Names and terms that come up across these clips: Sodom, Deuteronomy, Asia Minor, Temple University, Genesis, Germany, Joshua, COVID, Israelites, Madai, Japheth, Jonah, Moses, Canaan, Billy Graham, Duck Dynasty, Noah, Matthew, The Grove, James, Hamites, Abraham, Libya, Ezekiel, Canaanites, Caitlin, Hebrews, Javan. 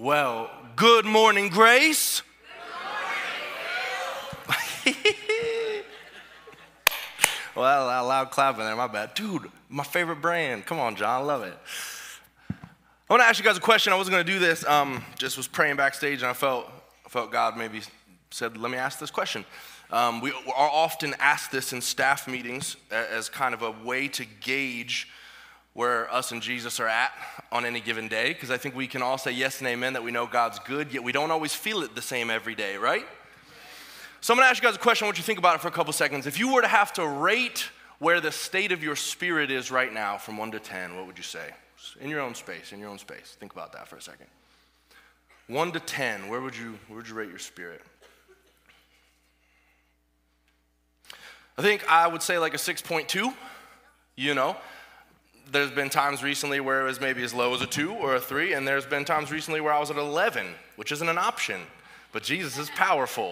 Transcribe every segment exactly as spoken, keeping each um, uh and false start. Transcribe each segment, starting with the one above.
Well, good morning, Grace. Good morning. Well, a loud clap in there, my bad. Dude, my favorite brand. Come on, John, I love it. I want to ask you guys a question. I wasn't going to do this. Um, just was praying backstage, and I felt, I felt God maybe said, let me ask this question. Um, we are often asked this in staff meetings as kind of a way to gauge where us and Jesus are at on any given day, because I think we can all say yes and amen that we know God's good, yet we don't always feel it the same every day, right? So I'm going to ask you guys a question. I want you to think about it for a couple seconds. If you were to have to rate where the state of your spirit is right now from one to ten, what would you say? In your own space, in your own space. Think about that for a second. one to ten, where would you, where would you rate your spirit? I think I would say like a six point two, you know. There's been times recently where it was maybe as low as a two or a three, and there's been times recently where I was at eleven, which isn't an option, but Jesus is powerful.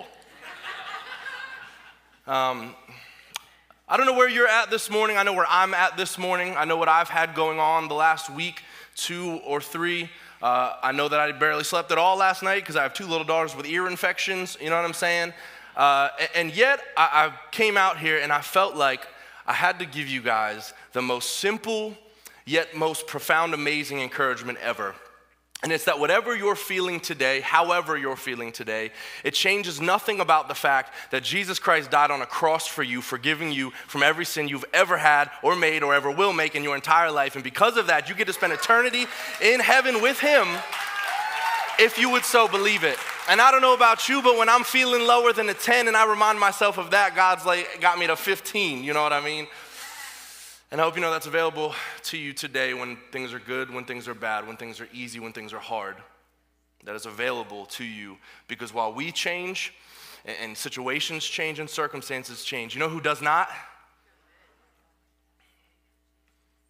Um, I don't know where you're at this morning. I know where I'm at this morning. I know what I've had going on the last week, two or three. Uh, I know that I barely slept at all last night because I have two little daughters with ear infections. You know what I'm saying? Uh, and yet I, I came out here and I felt like I had to give you guys the most simple yet most profound, amazing encouragement ever. And it's that whatever you're feeling today, however you're feeling today, it changes nothing about the fact that Jesus Christ died on a cross for you, forgiving you from every sin you've ever had or made or ever will make in your entire life. And because of that, you get to spend eternity in heaven with him if you would so believe it. And I don't know about you, but when I'm feeling lower than a ten and I remind myself of that, God's like got me to fifteen, you know what I mean? And I hope you know that's available to you today when things are good, when things are bad, when things are easy, when things are hard. That is available to you because while we change and situations change and circumstances change, you know who does not?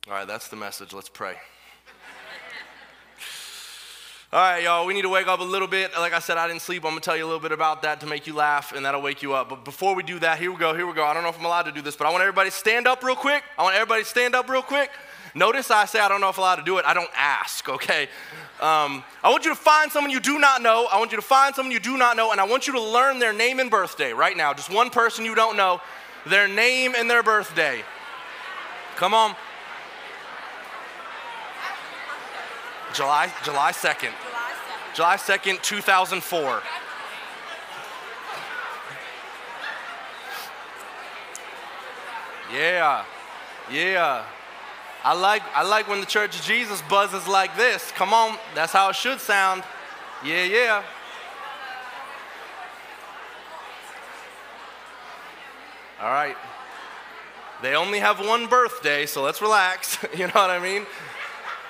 All right, that's the message. Let's pray. All right, y'all, we need to wake up a little bit. Like I said, I didn't sleep. I'm going to tell you a little bit about that to make you laugh, and that'll wake you up. But before we do that, here we go, here we go. I don't know if I'm allowed to do this, but I want everybody to stand up real quick. I want everybody to stand up real quick. Notice I say I don't know if I'm allowed to do it. I don't ask, okay? Um, I want you to find someone you do not know. I want you to find someone you do not know, and I want you to learn their name and birthday right now. Just one person you don't know, their name and their birthday. Come on. July, July second. July second, two thousand four. Yeah, yeah. I like, I like when the Church of Jesus buzzes like this. Come on, that's how it should sound. Yeah, yeah. All right. They only have one birthday, so let's relax. You know what I mean?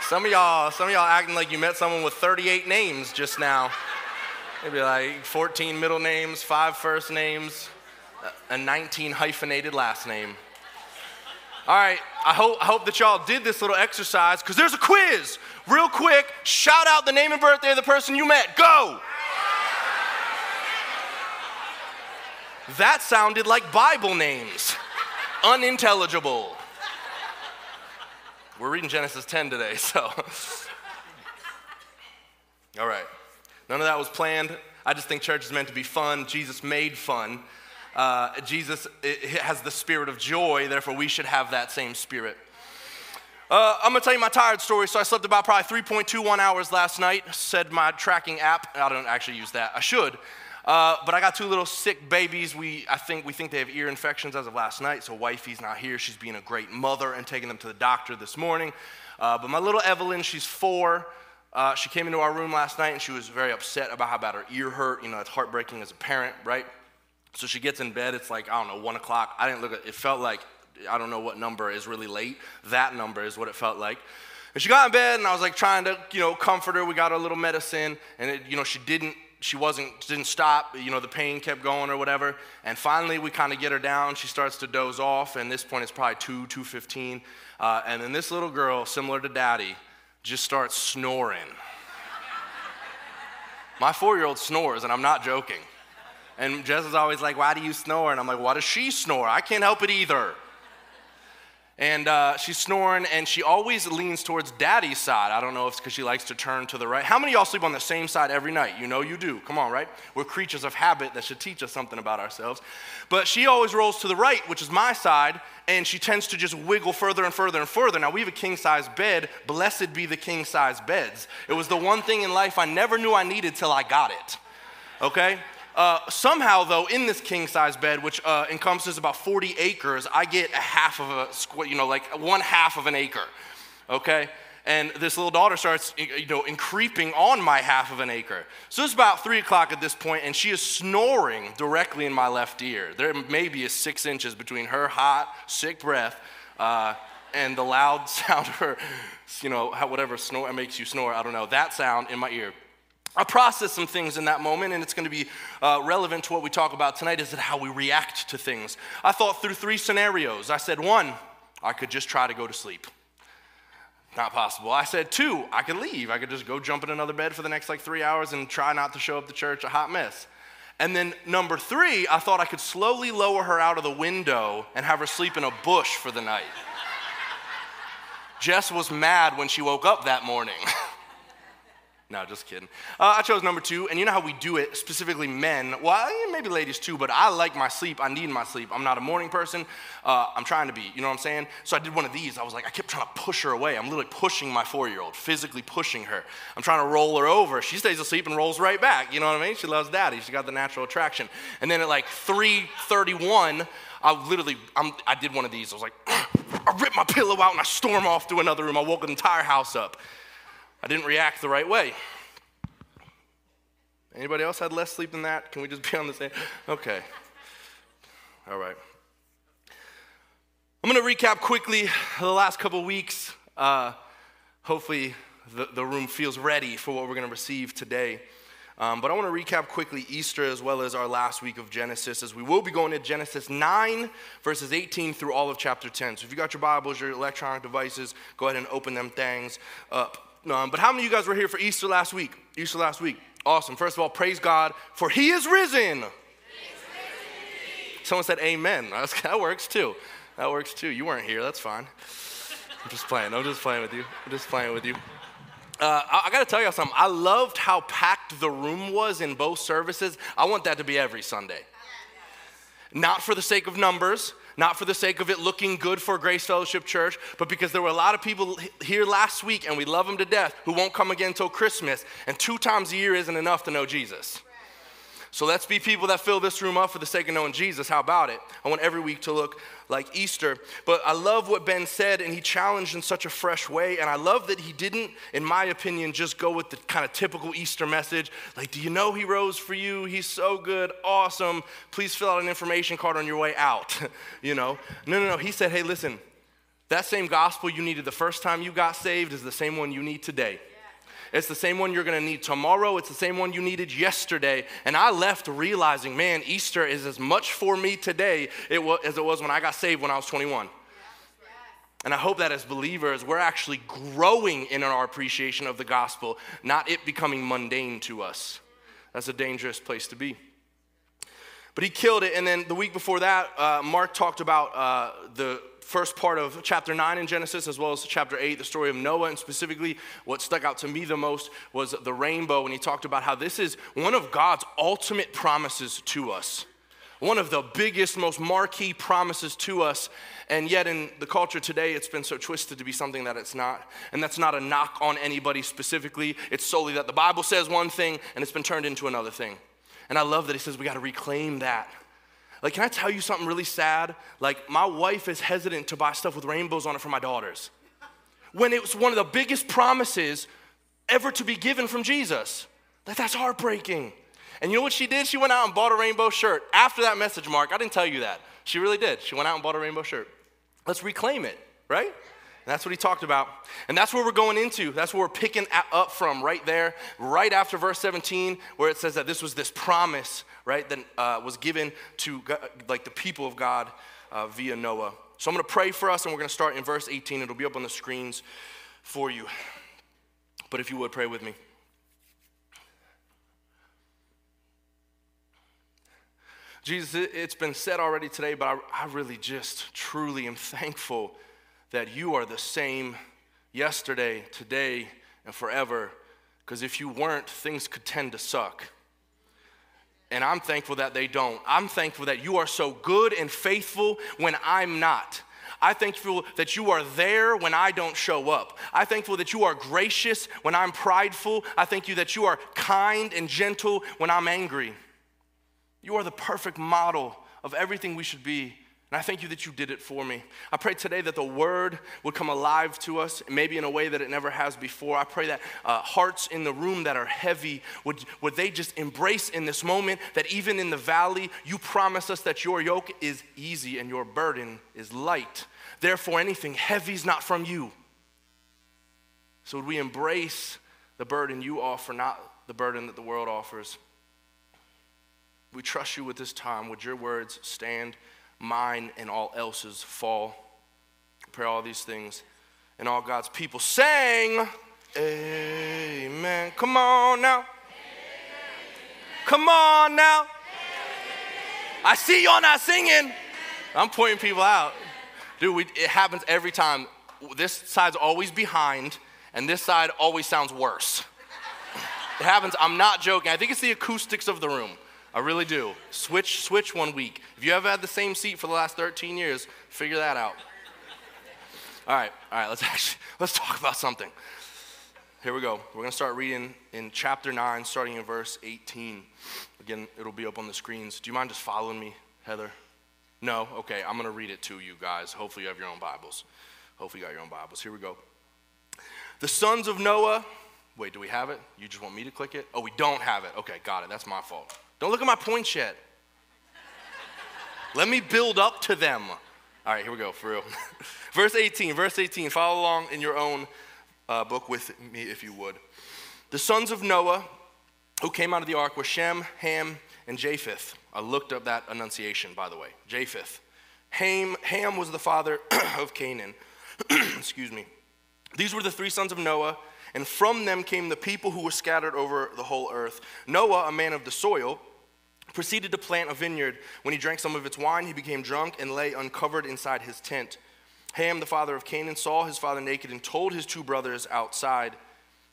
Some of y'all, some of y'all acting like you met someone with thirty-eight names just now. Maybe like fourteen middle names, five first names, a nineteen hyphenated last name. All right, I hope, I hope that y'all did this little exercise because there's a quiz. Real quick, shout out the name and birthday of the person you met. Go! That sounded like Bible names. Unintelligible. We're reading Genesis ten today, so. All right. None of that was planned. I just think church is meant to be fun. Jesus made fun. Uh, Jesus it, it has the spirit of joy, therefore we should have that same spirit. Uh, I'm going to tell you my tired story. So I slept about probably three point two one hours last night, said my tracking app. I don't actually use that. I should. Uh, but I got two little sick babies. We, I think, we think they have ear infections as of last night, so wifey's not here. She's being a great mother and taking them to the doctor this morning. Uh, but my little Evelyn, she's four. Uh, she came into our room last night, and she was very upset about how bad her ear hurt. You know, it's heartbreaking as a parent, right? So she gets in bed. It's like, I don't know, one o'clock. I didn't look at it. It felt like, I don't know what number is really late. That number is what it felt like. And she got in bed, and I was, like, trying to, you know, comfort her. We got her a little medicine, and, it, you know, she didn't. She wasn't, didn't stop, you know, the pain kept going or whatever. And finally, we kind of get her down. She starts to doze off. And at this point, it's probably two, two fifteen. Uh, and then this little girl, similar to Daddy, just starts snoring. My four-year-old snores, and I'm not joking. And Jess is always like, why do you snore? And I'm like, why does she snore? I can't help it either. And uh, she's snoring, and she always leans towards daddy's side. I don't know if it's because she likes to turn to the right. How many of y'all sleep on the same side every night? You know you do. Come on, right? We're creatures of habit that should teach us something about ourselves. But she always rolls to the right, which is my side, and she tends to just wiggle further and further and further. Now, we have a king-size bed. Blessed be the king-size beds. It was the one thing in life I never knew I needed till I got it, okay? Uh, somehow, though, in this king-size bed, which uh, encompasses about forty acres, I get a half of a square, you know, like one half of an acre, okay? And this little daughter starts, you know, creeping on my half of an acre. So it's about three o'clock at this point, and she is snoring directly in my left ear. There maybe is six inches between her hot, sick breath uh, and the loud sound of her, you know, whatever snore makes you snore, I don't know, that sound in my ear. I processed some things in that moment, and it's going to be uh, relevant to what we talk about tonight, is that how we react to things. I thought through three scenarios. I said, one, I could just try to go to sleep. Not possible. I said, two, I could leave. I could just go jump in another bed for the next like three hours and try not to show up to church a hot mess. And then number three, I thought I could slowly lower her out of the window and have her sleep in a bush for the night. Jess was mad when she woke up that morning. No, just kidding. Uh, I chose number two, and you know how we do it, specifically men. Well, maybe ladies too, but I like my sleep. I need my sleep. I'm not a morning person. Uh, I'm trying to be, you know what I'm saying? So I did one of these. I was like, I kept trying to push her away. I'm literally pushing my four-year-old, physically pushing her. I'm trying to roll her over. She stays asleep and rolls right back. You know what I mean? She loves daddy. She got the natural attraction. And then at like three thirty-one, I literally, I'm, I did one of these. I was like, I ripped my pillow out, and I storm off to another room. I woke the entire house up. I didn't react the right way. Anybody else had less sleep than that? Can we just be on the same? Okay. All right. I'm going to recap quickly the last couple weeks. Uh, hopefully the, the room feels ready for what we're going to receive today. Um, but I want to recap quickly Easter as well as our last week of Genesis, as we will be going to Genesis nine, verses eighteen through all of chapter ten. So if you got your Bibles, your electronic devices, go ahead and open them things up. Um, but how many of you guys were here for Easter last week? Easter last week. Awesome. First of all, praise God, for he is risen. He is risen. Someone said amen. That works too. That works too. You weren't here. That's fine. I'm just playing. I'm just playing with you. I'm just playing with you. Uh, I, I got to tell you something. I loved how packed the room was in both services. I want that to be every Sunday. Not for the sake of numbers. Not for the sake of it looking good for Grace Fellowship Church, but because there were a lot of people here last week, and we love them to death, who won't come again until Christmas, and two times a year isn't enough to know Jesus. So let's be people that fill this room up for the sake of knowing Jesus. How about it? I want every week to look like Easter. But I love what Ben said, and he challenged in such a fresh way. And I love that he didn't, in my opinion, just go with the kind of typical Easter message. Like, do you know he rose for you? He's so good. Awesome. Please fill out an information card on your way out. You know? No, no, no. He said, hey, listen, that same gospel you needed the first time you got saved is the same one you need today. It's the same one you're going to need tomorrow. It's the same one you needed yesterday. And I left realizing, man, Easter is as much for me today it was, as it was when I got saved when I was twenty-one. Yeah. Yeah. And I hope that as believers, we're actually growing in our appreciation of the gospel, not it becoming mundane to us. That's a dangerous place to be. But he killed it. And then the week before that, uh, Mark talked about uh, the first part of chapter nine in Genesis, as well as chapter eight, the story of Noah, and specifically what stuck out to me the most was the rainbow, and he talked about how this is one of God's ultimate promises to us, one of the biggest, most marquee promises to us, and yet in the culture today, it's been so twisted to be something that it's not, and that's not a knock on anybody specifically. It's solely that the Bible says one thing, and it's been turned into another thing, and I love that he says we got to reclaim that. Like, can I tell you something really sad? Like, my wife is hesitant to buy stuff with rainbows on it for my daughters, when it was one of the biggest promises ever to be given from Jesus. Like, that's heartbreaking. And you know what she did? She went out and bought a rainbow shirt. After that message, Mark, I didn't tell you that. She really did. She went out and bought a rainbow shirt. Let's reclaim it, right? And that's what he talked about. And that's where we're going into. That's where we're picking up from right there, right after verse seventeen, where it says that this was this promise, right, that uh, was given to God, like the people of God uh, via Noah. So I'm going to pray for us, and we're going to start in verse eighteen. It'll be up on the screens for you. But if you would, pray with me. Jesus, it's been said already today, but I, I really just truly am thankful that you are the same yesterday, today, and forever, because if you weren't, things could tend to suck. And I'm thankful that they don't. I'm thankful that you are so good and faithful when I'm not. I'm thankful that you are there when I don't show up. I'm thankful that you are gracious when I'm prideful. I thank you that you are kind and gentle when I'm angry. You are the perfect model of everything we should be. And I thank you that you did it for me. I pray today that the word would come alive to us, maybe in a way that it never has before. I pray that uh, hearts in the room that are heavy, would, would they just embrace in this moment that even in the valley, you promise us that your yoke is easy and your burden is light. Therefore, anything heavy is not from you. So would we embrace the burden you offer, not the burden that the world offers. We trust you with this time. Would your words stand? Mine and all else's fall. Pray all these things. And all God's people sang, amen. Come on now. Amen. Come on now. Amen. I see y'all not singing. Amen. I'm pointing people out. Dude, we, it happens every time. This side's always behind, and this side always sounds worse. It happens. I'm not joking. I think it's the acoustics of the room. I really do. Switch, switch one week. If you ever had the same seat for the last thirteen years, figure that out. All right, all right, let's actually, let's talk about something. Here we go. We're going to start reading in chapter nine, starting in verse eighteen. Again, it'll be up on the screens. Do you mind just following me, Heather? No? Okay, I'm going to read it to you guys. Hopefully you have your own Bibles. Hopefully you got your own Bibles. Here we go. The sons of Noah. Wait, do we have it? You just want me to click it? Oh, we don't have it. Okay, got it. That's my fault. Don't look at my points yet. Let me build up to them. All right, here we go, for real. verse eighteen, verse eighteen. Follow along in your own uh, book with me if you would. The sons of Noah who came out of the ark were Shem, Ham, and Japheth. I looked up that enunciation, by the way. Japheth. Ham, Ham was the father of Canaan. Excuse me. These were the three sons of Noah, and from them came the people who were scattered over the whole earth. Noah, a man of the soil, proceeded to plant a vineyard. When he drank some of its wine, he became drunk and lay uncovered inside his tent. Ham, the father of Canaan, saw his father naked and told his two brothers outside.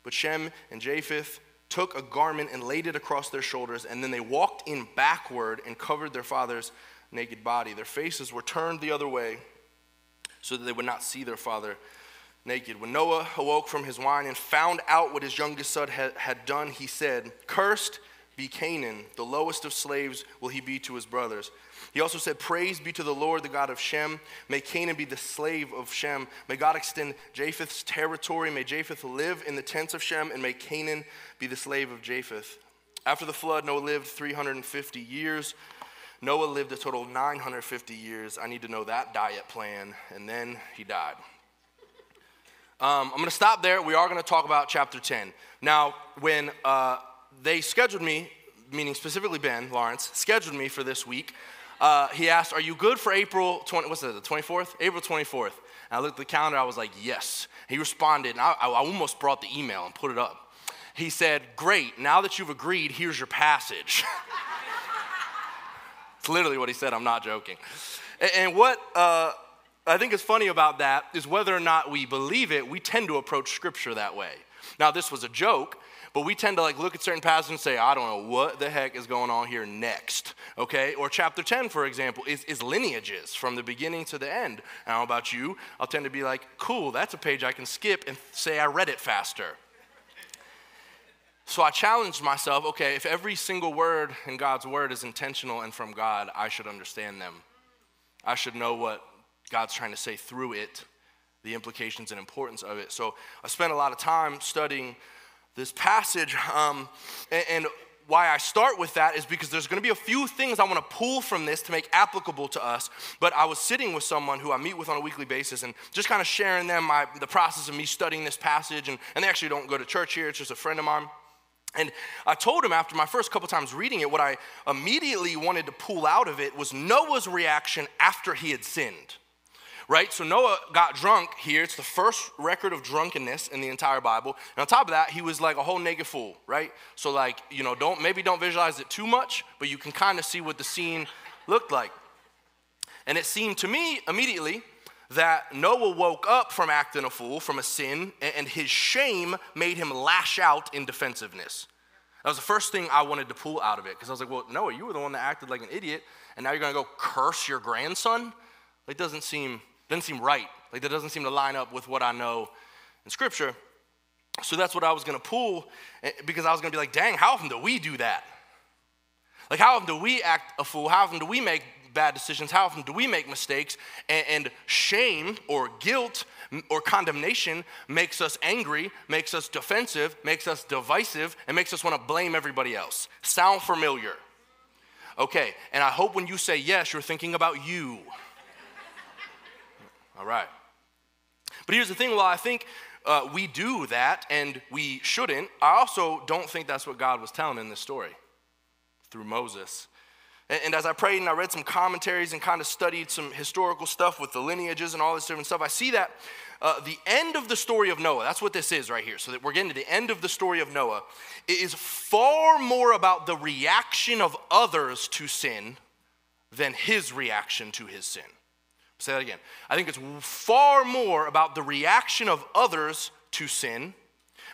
But Shem and Japheth took a garment and laid it across their shoulders, and then they walked in backward and covered their father's naked body. Their faces were turned the other way so that they would not see their father naked. When Noah awoke from his wine and found out what his youngest son had, had done, he said, "Cursed be Canaan, the lowest of slaves will he be to his brothers." He also said, "Praise be to the Lord, the God of Shem. May Canaan be the slave of Shem. May God extend Japheth's territory. May Japheth live in the tents of Shem, and may Canaan be the slave of Japheth." After the flood, Noah lived three hundred fifty years. Noah lived a total of nine hundred fifty years. I need to know that diet plan. And then he died. Um, I'm going to stop there. We are going to talk about chapter ten. Now, when uh, they scheduled me, meaning specifically Ben Lawrence, scheduled me for this week, uh, he asked, "Are you good for April twentieth? What's that, the twenty-fourth? April twenty-fourth. And I looked at the calendar. I was like, yes. He responded, and I, I almost brought the email and put it up. He said, "Great. Now that you've agreed, here's your passage." It's literally what he said. I'm not joking. And, and what... Uh, I think it's funny about that is whether or not we believe it, we tend to approach Scripture that way. Now, this was a joke, but we tend to like look at certain passages and say, I don't know what the heck is going on here next, okay? Or chapter ten, for example, is, is lineages from the beginning to the end. I don't know about you, I'll tend to be like, cool, that's a page I can skip and say I read it faster. So I challenged myself, okay, if every single word in God's word is intentional and from God, I should understand them. I should know what God's trying to say through it, the implications and importance of it. So I spent a lot of time studying this passage, um, and, and why I start with that is because there's going to be a few things I want to pull from this to make applicable to us, but I was sitting with someone who I meet with on a weekly basis and just kind of sharing them my, the process of me studying this passage, and, and they actually don't go to church here, it's just a friend of mine. And I told him after my first couple times reading it, what I immediately wanted to pull out of it was Noah's reaction after he had sinned. Right? So Noah got drunk here. It's the first record of drunkenness in the entire Bible. And on top of that, he was like a whole naked fool, right? So like, you know, don't maybe don't visualize it too much, but you can kind of see what the scene looked like. And it seemed to me immediately that Noah woke up from acting a fool, from a sin, and his shame made him lash out in defensiveness. That was the first thing I wanted to pull out of it, because I was like, well, Noah, you were the one that acted like an idiot, and now you're going to go curse your grandson? It doesn't seem, doesn't seem right. Like, that doesn't seem to line up with what I know in Scripture. So that's what I was going to pull, because I was going to be like, dang, how often do we do that? Like, how often do we act a fool? How often do we make bad decisions? How often do we make mistakes? And, and shame or guilt or condemnation makes us angry, makes us defensive, makes us divisive, and makes us want to blame everybody else. Sound familiar? Okay, and I hope when you say yes, you're thinking about you. All right. But here's the thing, while I think uh, we do that and we shouldn't, I also don't think that's what God was telling in this story through Moses. And, and as I prayed and I read some commentaries and kind of studied some historical stuff with the lineages and all this different stuff, I see that uh, the end of the story of Noah, that's what this is right here, so that we're getting to the end of the story of Noah, is far more about the reaction of others to sin than his reaction to his sin. Say that again. I think it's far more about the reaction of others to sin,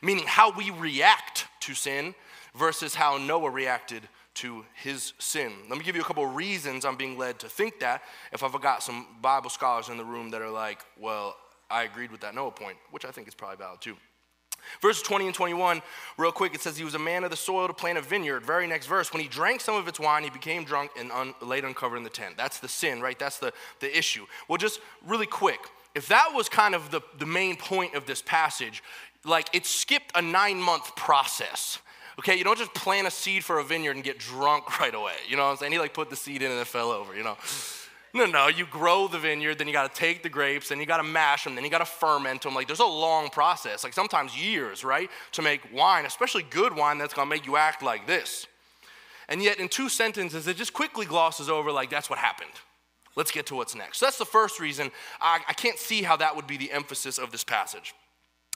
meaning how we react to sin, versus how Noah reacted to his sin. Let me give you a couple of reasons I'm being led to think that, if I've got some Bible scholars in the room that are like, well, I agreed with that Noah point, which I think is probably valid too. Verse twenty and twenty-one, real quick, it says, he was a man of the soil to plant a vineyard. Very next verse, when he drank some of its wine, he became drunk and un- laid uncovered in the tent. That's the sin, right? That's the, the issue. Well, just really quick, if that was kind of the, the main point of this passage, like, it skipped a nine-month process. Okay, you don't just plant a seed for a vineyard and get drunk right away. You know what I'm saying? He, like, put the seed in and it fell over, you know. No, no, you grow the vineyard, then you got to take the grapes, then you got to mash them, then you got to ferment them. Like, there's a long process, like sometimes years, right, to make wine, especially good wine that's going to make you act like this. And yet in two sentences, it just quickly glosses over, like, that's what happened. Let's get to what's next. So that's the first reason. I, I can't see how that would be the emphasis of this passage.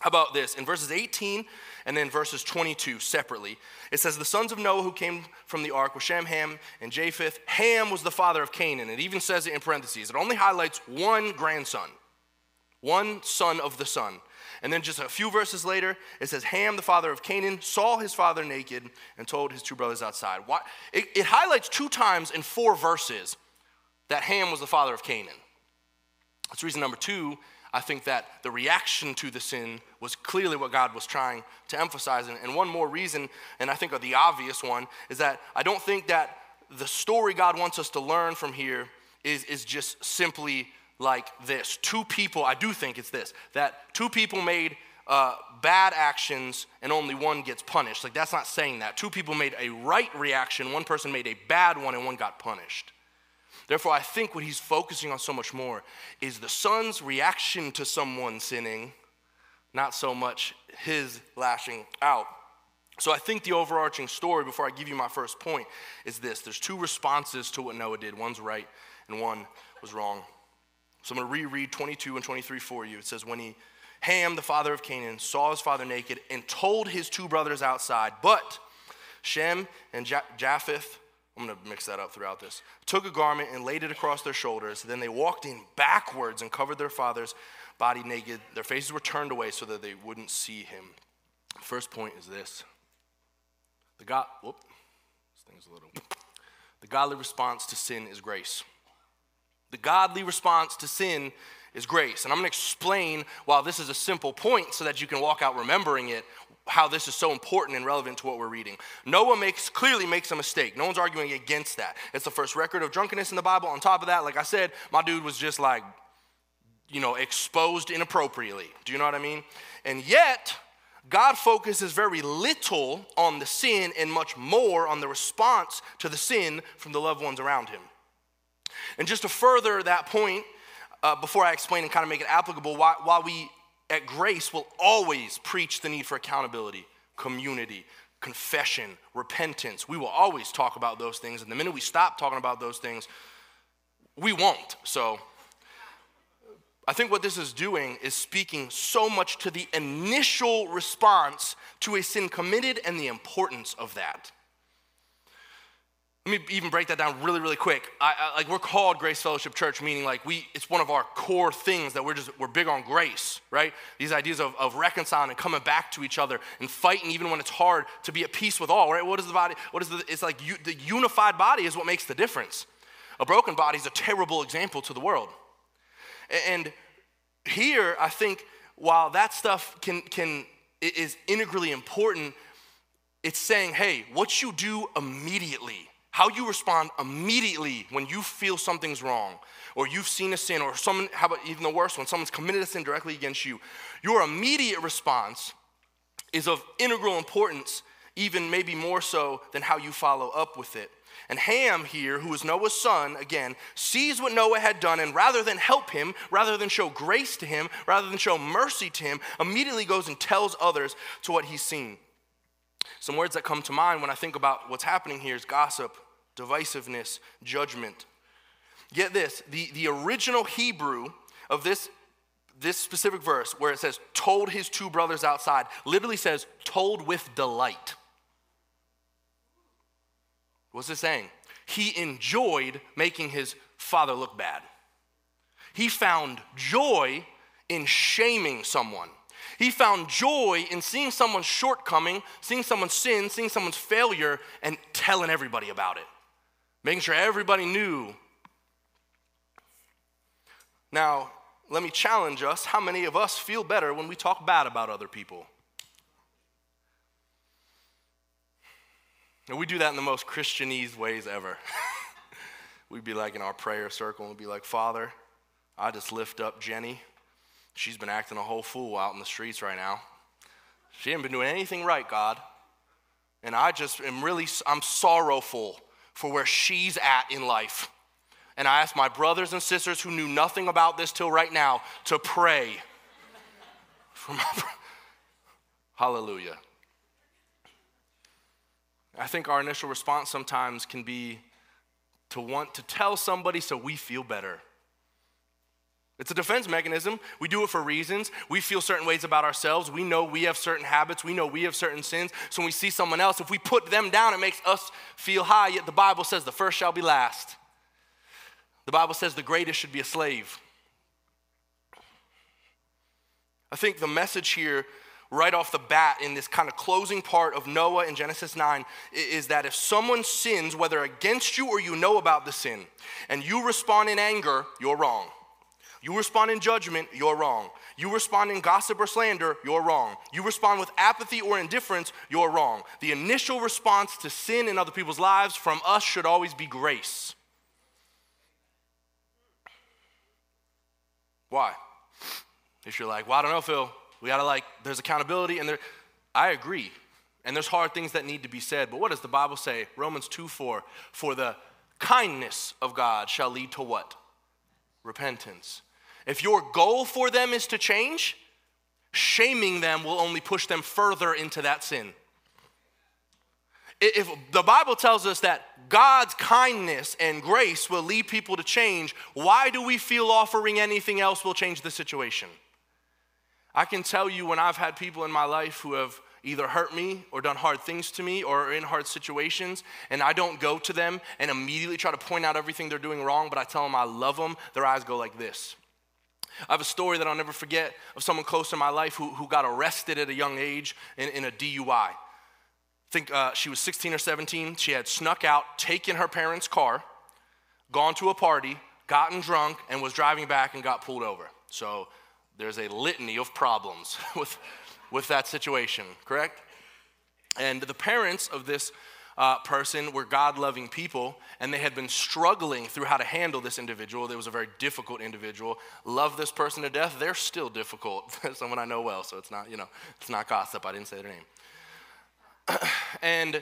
How about this? In verses eighteen and then verses twenty-two separately, it says, the sons of Noah who came from the ark were Shem, Ham, and Japheth. Ham was the father of Canaan. It even says it in parentheses. It only highlights one grandson, one son of the son. And then just a few verses later, it says, Ham, the father of Canaan, saw his father naked and told his two brothers outside. Why? It, it highlights two times in four verses that Ham was the father of Canaan. That's reason number two. I think that the reaction to the sin was clearly what God was trying to emphasize. And one more reason, and I think the obvious one, is that I don't think that the story God wants us to learn from here is, is just simply like this. Two people, I do think it's this, that two people made uh, bad actions and only one gets punished. Like, that's not saying that. Two people made a right reaction, one person made a bad one, and one got punished. Therefore, I think what he's focusing on so much more is the son's reaction to someone sinning, not so much his lashing out. So I think the overarching story, before I give you my first point, is this. There's two responses to what Noah did. One's right and one was wrong. So I'm going to reread twenty-two and twenty-three for you. It says, when he, Ham, the father of Canaan, saw his father naked and told his two brothers outside, but Shem and Japheth, I'm going to mix that up throughout this, took a garment and laid it across their shoulders. Then they walked in backwards and covered their father's body naked. Their faces were turned away so that they wouldn't see him. First point is this. The God, whoop, this thing's a little. The godly response to sin is grace. The godly response to sin is grace. And I'm going to explain, while this is a simple point so that you can walk out remembering it, how this is so important and relevant to what we're reading. Noah makes clearly makes a mistake. No one's arguing against that. It's the first record of drunkenness in the Bible. On top of that, like I said, my dude was just like, you know, exposed inappropriately. Do you know what I mean? And yet, God focuses very little on the sin and much more on the response to the sin from the loved ones around him. And just to further that point, uh, before I explain and kind of make it applicable, why, why we... at Grace, we'll always preach the need for accountability, community, confession, repentance. We will always talk about those things. And the minute we stop talking about those things, we won't. So I think what this is doing is speaking so much to the initial response to a sin committed and the importance of that. Let me even break that down really, really quick. I, I, like we're called Grace Fellowship Church, meaning like we, it's one of our core things that we're just, we're big on grace, right? These ideas of, of reconciling and coming back to each other and fighting even when it's hard to be at peace with all, right? What is the body, what is the, it's like you, the unified body is what makes the difference. A broken body is a terrible example to the world. And here, I think while that stuff can, can is integrally important, it's saying, hey, what you do immediately, how you respond immediately when you feel something's wrong or you've seen a sin or someone, how about even the worst one, someone's committed a sin directly against you, your immediate response is of integral importance, even maybe more so than how you follow up with it. And Ham here, who is Noah's son, again, sees what Noah had done and rather than help him, rather than show grace to him, rather than show mercy to him, immediately goes and tells others to what he's seen. Some words that come to mind when I think about what's happening here is gossip, divisiveness, judgment. Get this, the, the original Hebrew of this, this specific verse where it says, told his two brothers outside, literally says, told with delight. What's it saying? He enjoyed making his father look bad. He found joy in shaming someone. He found joy in seeing someone's shortcoming, seeing someone's sin, seeing someone's failure, and telling everybody about it. Making sure everybody knew. Now, let me challenge us. How many of us feel better when we talk bad about other people? And we do that in the most Christianese ways ever. We'd be like in our prayer circle and we'd be like, Father, I just lift up Jenny. She's been acting a whole fool out in the streets right now. She ain't been doing anything right, God. And I just am really, I'm sorrowful for where she's at in life. And I asked my brothers and sisters who knew nothing about this till right now to pray. For my bro- Hallelujah. I think our initial response sometimes can be to want to tell somebody so we feel better. It's a defense mechanism. We do it for reasons. We feel certain ways about ourselves. We know we have certain habits. We know we have certain sins. So when we see someone else, if we put them down, it makes us feel high. Yet the Bible says the first shall be last. The Bible says the greatest should be a slave. I think the message here right off the bat in this kind of closing part of Noah in Genesis nine is that if someone sins, whether against you or you know about the sin, and you respond in anger, you're wrong. You respond in judgment, you're wrong. You respond in gossip or slander, you're wrong. You respond with apathy or indifference, you're wrong. The initial response to sin in other people's lives from us should always be grace. Why? If you're like, well, I don't know, Phil. We gotta like, there's accountability and there, I agree. And there's hard things that need to be said. But what does the Bible say? Romans two four, for the kindness of God shall lead to what? Repentance. If your goal for them is to change, shaming them will only push them further into that sin. If the Bible tells us that God's kindness and grace will lead people to change, why do we feel offering anything else will change the situation? I can tell you when I've had people in my life who have either hurt me or done hard things to me or are in hard situations, and I don't go to them and immediately try to point out everything they're doing wrong, but I tell them I love them, their eyes go like this. I have a story that I'll never forget of someone close to my life who, who got arrested at a young age in, in a D U I. I think uh, she was sixteen or seventeen. She had snuck out, taken her parents' car, gone to a party, gotten drunk, and was driving back and got pulled over. So there's a litany of problems with with that situation, correct? And the parents of this uh, person were God-loving people, and they had been struggling through how to handle this individual. There was a very difficult individual. Love this person to death. They're still difficult. Someone I know well, so it's not, you know, it's not gossip. I didn't say their name. And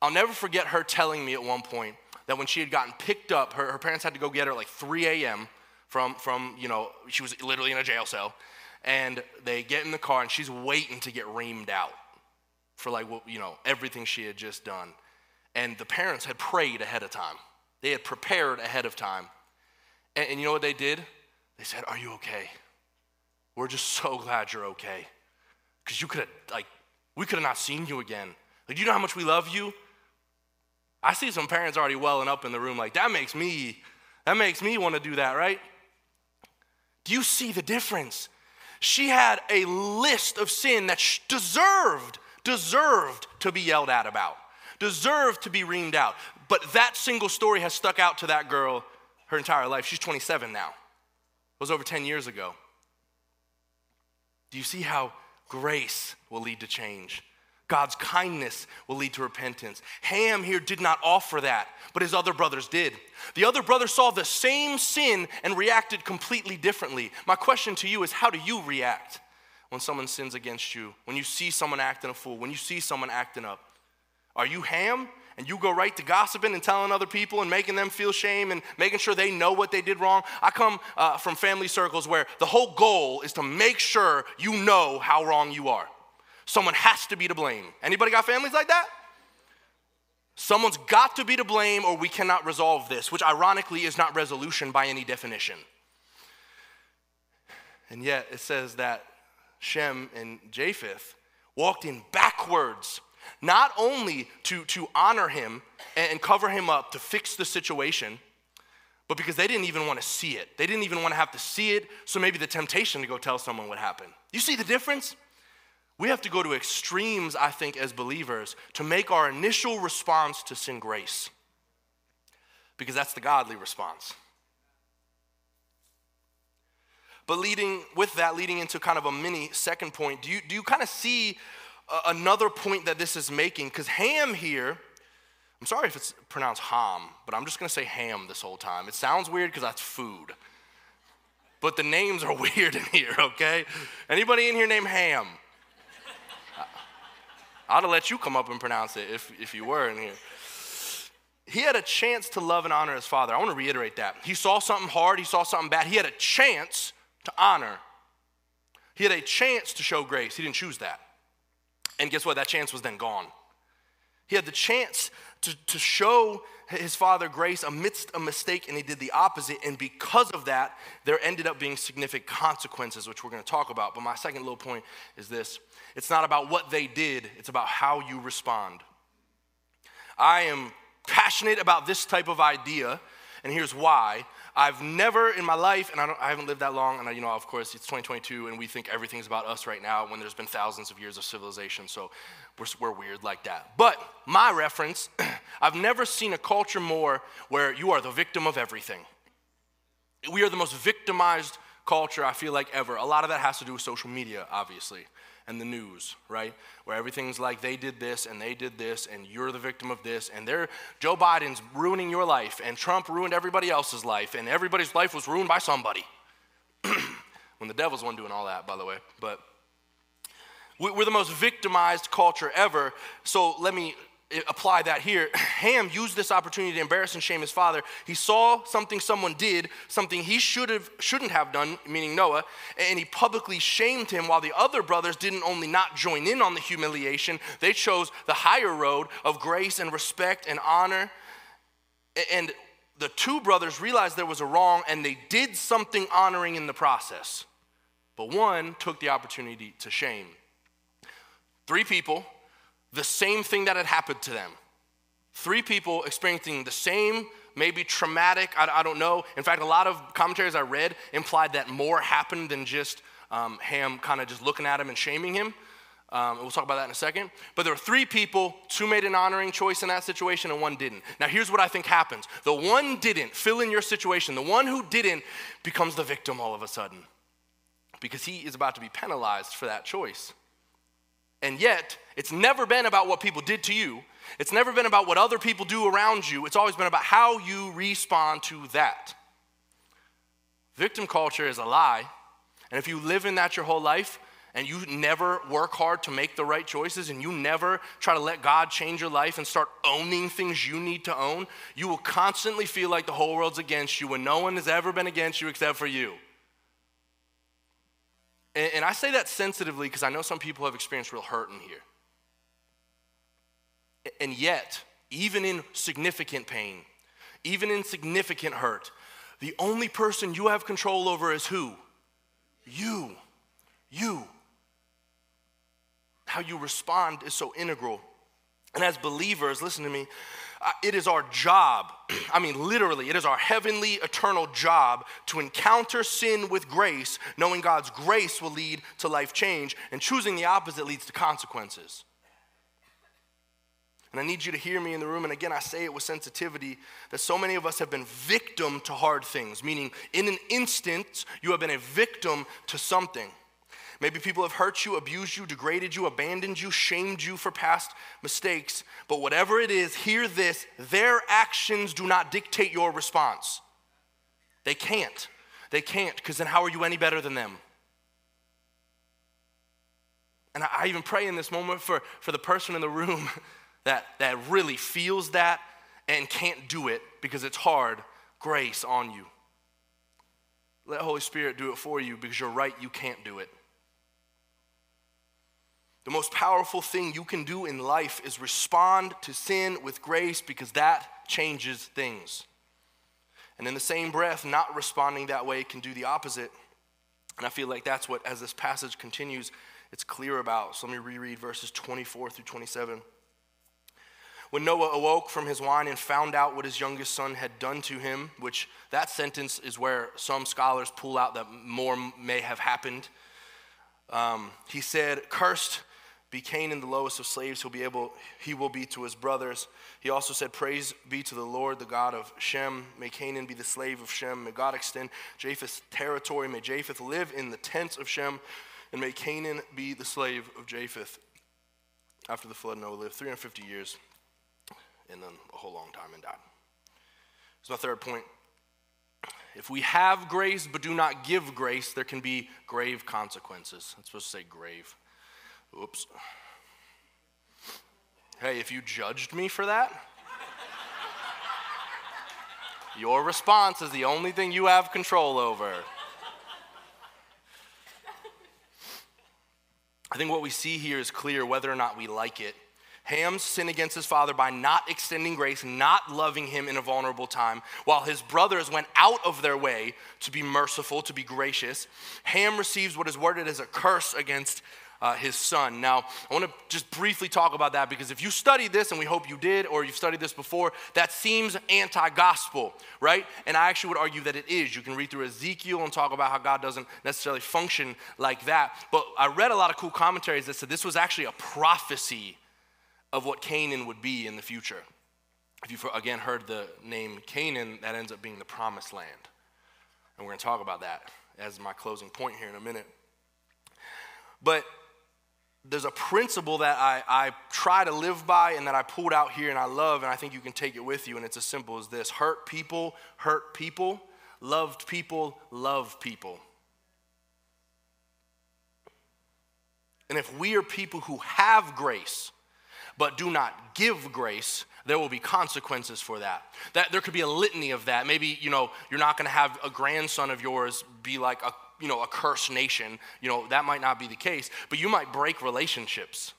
I'll never forget her telling me at one point that when she had gotten picked up, her, her parents had to go get her at like three a.m. from, from, you know, she was literally in a jail cell. And they get in the car, and she's waiting to get reamed out for, like, well, you know, everything she had just done. And the parents had prayed ahead of time. They had prepared ahead of time. And, and you know what they did? They said, are you okay? We're just so glad you're okay. Because you could have, like, we could have not seen you again. Like, do you know how much we love you? I see some parents already welling up in the room like, that makes me, that makes me want to do that, right? Do you see the difference? She had a list of sin that she deserved, deserved to be yelled at about, deserved to be reamed out. But that single story has stuck out to that girl her entire life. She's twenty-seven now. It was over ten years ago. Do you see how grace will lead to change? God's kindness will lead to repentance. Ham here did not offer that, but his other brothers did. The other brother saw the same sin and reacted completely differently. My question to you is, how do you react when someone sins against you? When you see someone acting a fool, when you see someone acting up? Are you Ham and you go right to gossiping and telling other people and making them feel shame and making sure they know what they did wrong? I come uh, from family circles where the whole goal is to make sure you know how wrong you are. Someone has to be to blame. Anybody got families like that? Someone's got to be to blame or we cannot resolve this, which ironically is not resolution by any definition. And yet it says that Shem and Japheth walked in backwards, not only to, to honor him and cover him up to fix the situation, but because they didn't even want to see it. They didn't even want to have to see it, so maybe the temptation to go tell someone what happened. You see the difference? We have to go to extremes, I think, as believers to make our initial response to sin grace, because that's the godly response. But leading with that, leading into kind of a mini second point, do you, do you kind of see uh, another point that this is making? Because Ham here, I'm sorry if it's pronounced Ham, but I'm just going to say Ham this whole time. It sounds weird because that's food, but the names are weird in here, okay? Anybody in here named Ham? I'd have let you come up and pronounce it if, if you were in here. He had a chance to love and honor his father. I want to reiterate that. He saw something hard. He saw something bad. He had a chance to honor. He had a chance to show grace. He didn't choose that. And guess what? That chance was then gone. He had the chance to, to show his father grace amidst a mistake, and he did the opposite. And because of that, there ended up being significant consequences, which we're going to talk about. But my second little point is this. It's not about what they did. It's about how you respond. I am passionate about this type of idea, and here's why. I've never in my life, and I, don't, I haven't lived that long, and I, you know, of course, it's twenty twenty-two, and we think everything's about us right now when there's been thousands of years of civilization, so we're, we're weird like that. But my reference, I've never seen a culture more where you are the victim of everything. We are the most victimized culture, I feel like, ever. A lot of that has to do with social media, obviously, and the news, right? Where everything's like, they did this, and they did this, and you're the victim of this, and they're, Joe Biden's ruining your life, and Trump ruined everybody else's life, and everybody's life was ruined by somebody. When the devil's one doing all that, by the way. But we're the most victimized culture ever, so let me apply that here. Ham used this opportunity to embarrass and shame his father. He saw something someone did, something he should have, shouldn't have done, meaning Noah, and he publicly shamed him, while the other brothers didn't only not join in on the humiliation, they chose the higher road of grace and respect and honor. And the two brothers realized there was a wrong, and they did something honoring in the process. But one took the opportunity to shame. Three people, the same thing that had happened to them. Three people experiencing the same, maybe traumatic, I, I don't know. In fact, a lot of commentaries I read implied that more happened than just um, Ham kind of just looking at him and shaming him. Um, we'll talk about that in a second. But there were three people, two made an honoring choice in that situation and one didn't. Now here's what I think happens. The one didn't, fill in your situation, the one who didn't becomes the victim all of a sudden, because he is about to be penalized for that choice. And yet, it's never been about what people did to you. It's never been about what other people do around you. It's always been about how you respond to that. Victim culture is a lie. And if you live in that your whole life, and you never work hard to make the right choices, and you never try to let God change your life and start owning things you need to own, you will constantly feel like the whole world's against you when no one has ever been against you except for you. And I say that sensitively because I know some people have experienced real hurt in here. And yet, even in significant pain, even in significant hurt, the only person you have control over is who? You. You. How you respond is so integral. And as believers, listen to me, It is our job, I mean literally, it is our heavenly, eternal job to encounter sin with grace, knowing God's grace will lead to life change, and choosing the opposite leads to consequences. And I need you to hear me in the room, and again I say it with sensitivity, that so many of us have been victim to hard things, meaning in an instant you have been a victim to something. Maybe people have hurt you, abused you, degraded you, abandoned you, shamed you for past mistakes. But whatever it is, hear this, their actions do not dictate your response. They can't. They can't, because then how are you any better than them? And I even pray in this moment for, for the person in the room that, that really feels that and can't do it because it's hard, grace on you. Let Holy Spirit do it for you, because you're right, you can't do it. The most powerful thing you can do in life is respond to sin with grace, because that changes things. And in the same breath, not responding that way can do the opposite. And I feel like that's what, as this passage continues, it's clear about. So let me reread verses twenty-four through twenty-seven. When Noah awoke from his wine and found out what his youngest son had done to him, which that sentence is where some scholars pull out that more may have happened, um, he said, "Cursed be Canaan, the lowest of slaves, he'll be able, he will be to his brothers." He also said, "Praise be to the Lord, the God of Shem. May Canaan be the slave of Shem. May God extend Japheth's territory. May Japheth live in the tents of Shem. And may Canaan be the slave of Japheth." After the flood, Noah lived three hundred fifty years, and then a whole long time, and died. That's my third point. If we have grace but do not give grace, there can be grave consequences. I'm supposed to say grave. Oops. Hey, if you judged me for that, your response is the only thing you have control over. I think what we see here is clear whether or not we like it. Ham's sin against his father by not extending grace, not loving him in a vulnerable time, while his brothers went out of their way to be merciful, to be gracious. Ham receives what is worded as a curse against Uh, his son. Now, I want to just briefly talk about that, because if you studied this, and we hope you did, or you've studied this before, that seems anti-gospel, right? And I actually would argue that it is. You can read through Ezekiel and talk about how God doesn't necessarily function like that. But I read a lot of cool commentaries that said this was actually a prophecy of what Canaan would be in the future. If you've, again, heard the name Canaan, that ends up being the promised land. And we're going to talk about that as my closing point here in a minute. But there's a principle that I, I try to live by, and that I pulled out here and I love, and I think you can take it with you, and it's as simple as this. Hurt people, hurt people. Loved people, love people. And if we are people who have grace but do not give grace, there will be consequences for that. That there could be a litany of that. Maybe, you know, you're not going to have a grandson of yours be like a you know, a cursed nation. You know, that might not be the case, but you might break relationships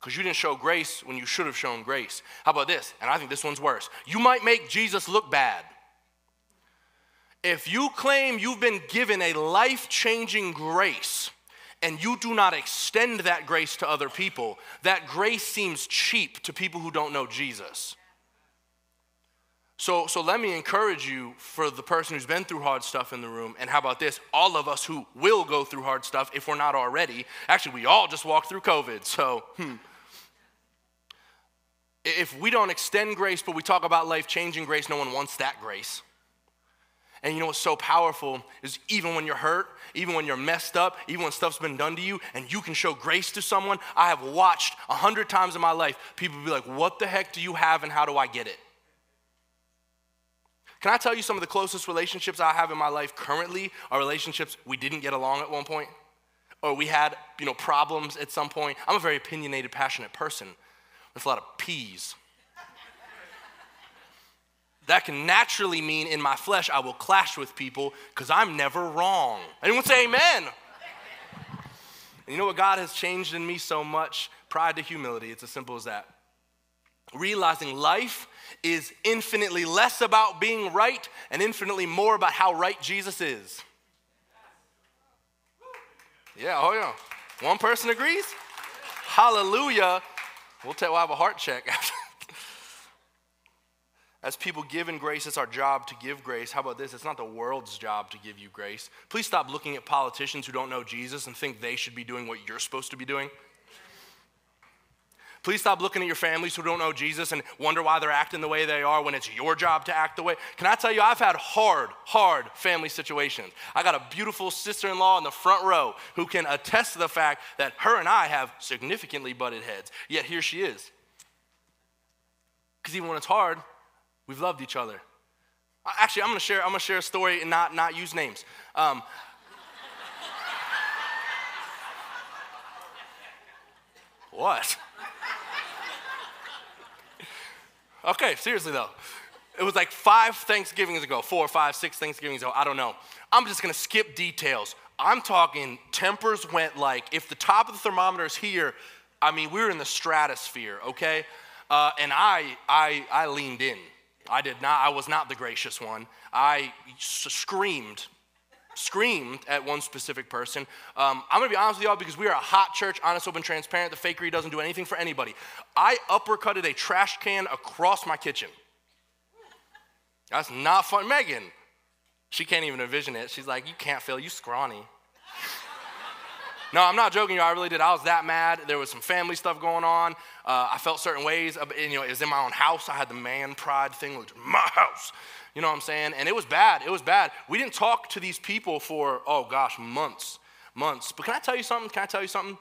because you didn't show grace when you should have shown grace. How about this? And I think this one's worse. You might make Jesus look bad. If you claim you've been given a life-changing grace and you do not extend that grace to other people, that grace seems cheap to people who don't know Jesus. So, so let me encourage you, for the person who's been through hard stuff in the room, and how about this, all of us who will go through hard stuff if we're not already. Actually, we all just walked through COVID, so hmm. If we don't extend grace, but we talk about life-changing grace, no one wants that grace. And you know what's so powerful is even when you're hurt, even when you're messed up, even when stuff's been done to you, and you can show grace to someone. I have watched a hundred times in my life, people be like, "What the heck do you have and how do I get it?" Can I tell you some of the closest relationships I have in my life currently are relationships we didn't get along at one point, or we had, you know, problems at some point. I'm a very opinionated, passionate person. That's a lot of P's. That can naturally mean in my flesh I will clash with people because I'm never wrong. Anyone say amen? And you know what? God has changed in me so much. Pride to humility. It's as simple as that. Realizing life is infinitely less about being right and infinitely more about how right Jesus is. Yeah, oh yeah. One person agrees? Hallelujah. We'll, tell, we'll have a heart check. As people give in grace, it's our job to give grace. How about this? It's not the world's job to give you grace. Please stop looking at politicians who don't know Jesus and think they should be doing what you're supposed to be doing. Please stop looking at your families who don't know Jesus and wonder why they're acting the way they are when it's your job to act the way. Can I tell you, I've had hard, hard family situations. I got a beautiful sister-in-law in the front row who can attest to the fact that her and I have significantly butted heads, yet here she is. Because even when it's hard, we've loved each other. Actually, I'm gonna share, I'm gonna share a story and not, not use names. Um, what? Okay, seriously though. It was like five Thanksgivings ago, four, five, six Thanksgivings ago, I don't know. I'm just gonna skip details. I'm talking tempers went like, if the top of the thermometer is here, I mean, we were in the stratosphere, okay? Uh, and I, I, I leaned in. I did not, I was not the gracious one. I screamed, screamed at one specific person. Um, I'm gonna be honest with y'all because we are a hot church, honest, open, transparent. The fakery doesn't do anything for anybody. I uppercutted a trash can across my kitchen. That's not fun. Megan, she can't even envision it. She's like, you can't fail, you scrawny. No, I'm not joking, y'all. I really did. I was that mad. There was some family stuff going on. Uh, I felt certain ways. And, you know, it was in my own house. I had the man pride thing. It was my house. You know what I'm saying? And it was bad. It was bad. We didn't talk to these people for, oh, gosh, months, months. But can I tell you something? Can I tell you something?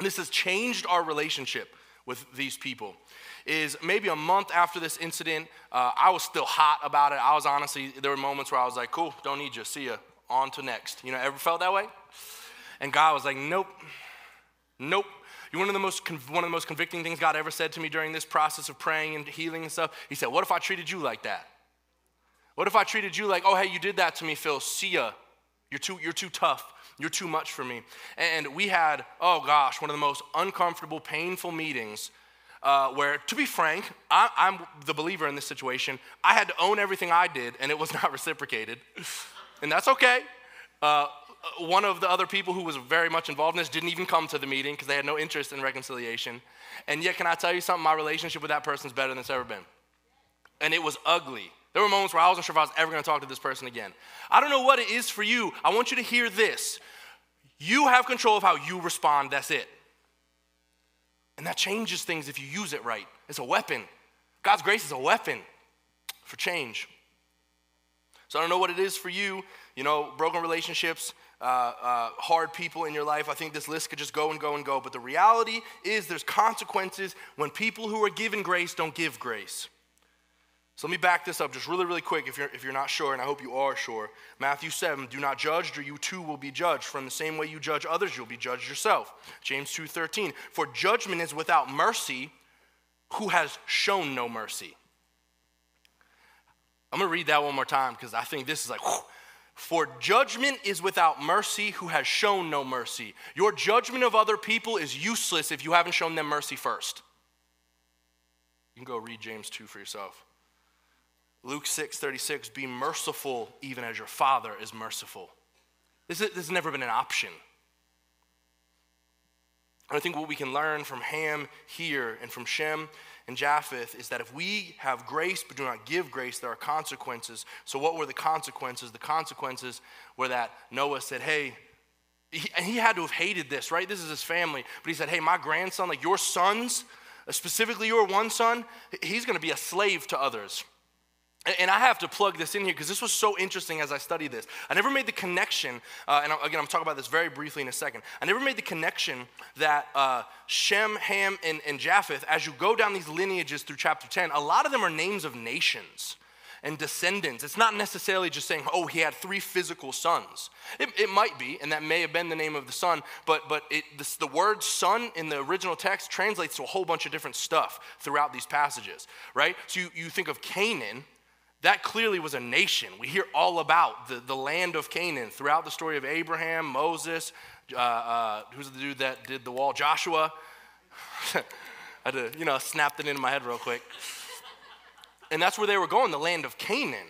This has changed our relationship with these people. Is maybe a month after this incident, uh, I was still hot about it. I was honestly, there were moments where I was like, cool, don't need you. See ya. On to next. You know, ever felt that way? And God was like, nope, nope. One of the most one of the most convicting things God ever said to me during this process of praying and healing and stuff, he said, what if I treated you like that? What if I treated you like, oh, hey, you did that to me, Phil. See ya. You're too, you're too tough. You're too much for me. And we had, oh, gosh, one of the most uncomfortable, painful meetings uh, where, to be frank, I, I'm the believer in this situation. I had to own everything I did, and it was not reciprocated. And that's okay. Uh, One of the other people who was very much involved in this didn't even come to the meeting because they had no interest in reconciliation. And yet, can I tell you something? My relationship with that person is better than it's ever been. And it was ugly. There were moments where I wasn't sure if I was ever going to talk to this person again. I don't know what it is for you. I want you to hear this. You have control of how you respond. That's it. And that changes things if you use it right. It's a weapon. God's grace is a weapon for change. So I don't know what it is for you. You know, broken relationships, Uh, uh, hard people in your life. I think this list could just go and go and go. But the reality is there's consequences when people who are given grace don't give grace. So let me back this up just really, really quick if you're, if you're not sure, and I hope you are sure. Matthew seven, do not judge, or you too will be judged. From the same way you judge others, you'll be judged yourself. James two thirteen, for judgment is without mercy who has shown no mercy. I'm going to read that one more time because I think this is like, whew. For judgment is without mercy who has shown no mercy. Your judgment of other people is useless if you haven't shown them mercy first. You can go read James two for yourself. Luke six thirty-six, be merciful even as your Father is merciful. This, is, this has never been an option. And I think what we can learn from Ham here and from Shem and Japheth is that if we have grace but do not give grace, there are consequences. So what were the consequences? The consequences were that Noah said, hey, he, and he had to have hated this, right? This is his family. But he said, hey, my grandson, like your sons, specifically your one son, he's going to be a slave to others. And, and I have to plug this in here because this was so interesting as I studied this. I never made the connection, uh, and again, I'm talking about this very briefly in a second. I never made the connection that... Uh, Shem, Ham, and, and Japheth, as you go down these lineages through chapter ten, a lot of them are names of nations and descendants. It's not necessarily just saying, oh, he had three physical sons. It, it might be, and that may have been the name of the son, but, but it, this, the word son in the original text translates to a whole bunch of different stuff throughout these passages, right? So you, you think of Canaan. That clearly was a nation. We hear all about the, the land of Canaan throughout the story of Abraham, Moses, Uh, uh, who's the dude that did the wall? Joshua. I had to, you know, snapped it into my head real quick. And that's where they were going, the land of Canaan.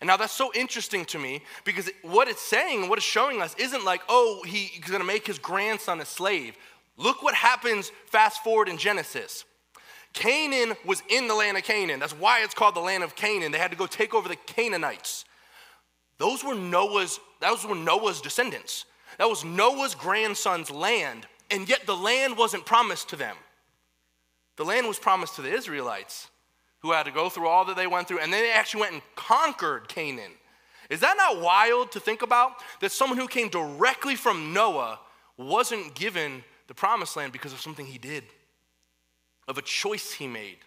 And now that's so interesting to me because what it's saying, what it's showing us isn't like, oh, he's going to make his grandson a slave. Look what happens fast forward in Genesis. Canaan was in the land of Canaan. That's why it's called the land of Canaan. They had to go take over the Canaanites. Those were Noah's, those were Noah's descendants. That was Noah's grandson's land, and yet the land wasn't promised to them. The land was promised to the Israelites, who had to go through all that they went through, and then they actually went and conquered Canaan. Is that not wild to think about? That someone who came directly from Noah wasn't given the promised land because of something he did, of a choice he made.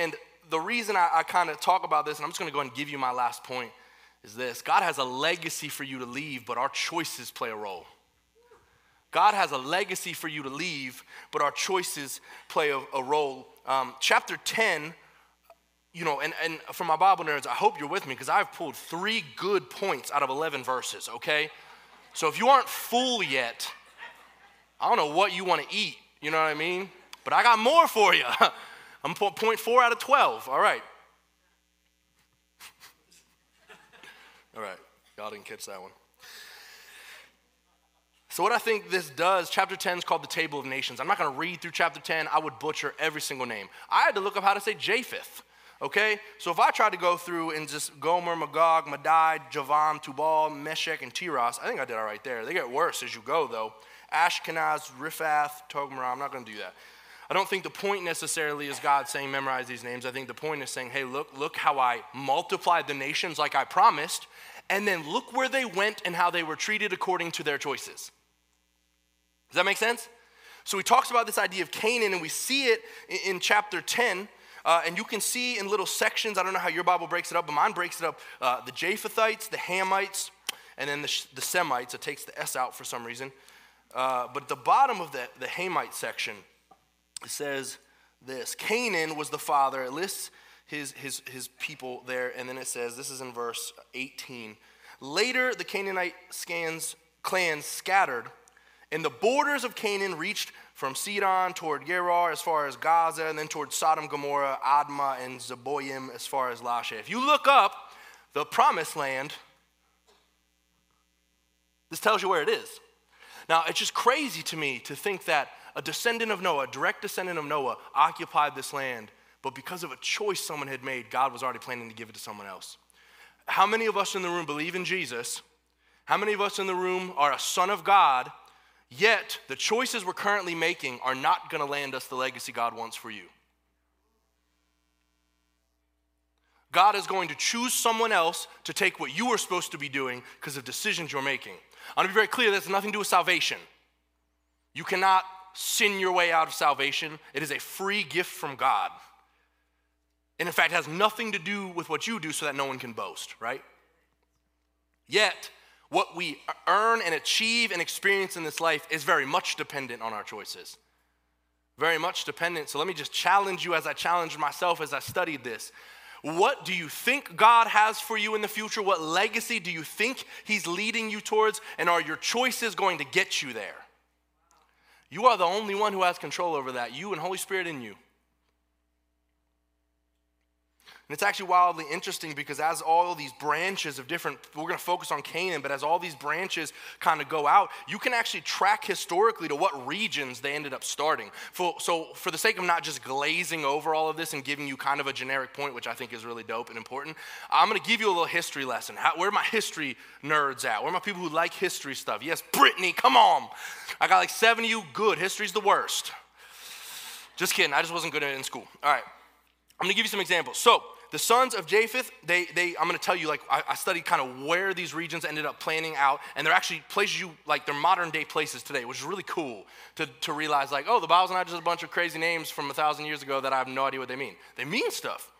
And the reason I, I kind of talk about this, and I'm just going to go and give you my last point, is this. God has a legacy for you to leave, but our choices play a role. God has a legacy for you to leave, but our choices play a, a role. Um, chapter ten, you know, and, and for my Bible nerds, I hope you're with me because I've pulled three good points out of eleven verses, okay? So if you aren't full yet, I don't know what you want to eat, you know what I mean? But I got more for you. I'm point four out of twelve, all right. All right, y'all didn't catch that one. So what I think this does, chapter ten is called the Table of Nations. I'm not going to read through chapter ten. I would butcher every single name. I had to look up how to say Japheth, okay? So if I tried to go through and just Gomer, Magog, Madai, Javan, Tubal, Meshech, and Tiras, I think I did all right there. They get worse as you go, though. Ashkenaz, Riphath, Gomer, I'm not going to do that. I don't think the point necessarily is God saying memorize these names. I think the point is saying, hey, look, look how I multiplied the nations like I promised, and then look where they went and how they were treated according to their choices. Does that make sense? So he talks about this idea of Canaan, and we see it in, in chapter ten, uh, and you can see in little sections, I don't know how your Bible breaks it up, but mine breaks it up, uh, the Japhethites, the Hamites, and then the, the Semites. It takes the S out for some reason. Uh, but the bottom of the, the Hamite section, it says this, Canaan was the father. It lists his, his, his people there, and then it says, this is in verse eighteen, later the Canaanite scans, clans scattered, and the borders of Canaan reached from Sidon toward Gerar as far as Gaza, and then toward Sodom, Gomorrah, Admah, and Zeboim as far as Lasha. If you look up the promised land, this tells you where it is. Now, it's just crazy to me to think that a descendant of Noah, a direct descendant of Noah, occupied this land, but because of a choice someone had made, God was already planning to give it to someone else. How many of us in the room believe in Jesus? How many of us in the room are a son of God, yet the choices we're currently making are not going to land us the legacy God wants for you? God is going to choose someone else to take what you were supposed to be doing because of decisions you're making. I want to be very clear, that has nothing to do with salvation. You cannot sin your way out of salvation. It is a free gift from God. And in fact, has nothing to do with what you do so that no one can boast, right? Yet, what we earn and achieve and experience in this life is very much dependent on our choices. Very much dependent. So let me just challenge you as I challenged myself as I studied this. What do you think God has for you in the future? What legacy do you think he's leading you towards? And are your choices going to get you there? You are the only one who has control over that, you and Holy Spirit in you. And it's actually wildly interesting because as all these branches of different, we're going to focus on Canaan, but as all these branches kind of go out, you can actually track historically to what regions they ended up starting. For, so for the sake of not just glazing over all of this and giving you kind of a generic point, which I think is really dope and important, I'm going to give you a little history lesson. How, where are my history nerds at? Where are my people who like history stuff? Yes, Brittany, come on. I got like seven of you good. History's the worst. Just kidding. I just wasn't good at it in school. All right. I'm going to give you some examples. So, the sons of Japheth, they, they I'm going to tell you, like, I, I studied kind of where these regions ended up planning out, and they're actually places you, like, they're modern-day places today, which is really cool to, to realize, like, oh, the Bible's not just a bunch of crazy names from a thousand years ago that I have no idea what they mean. They mean stuff.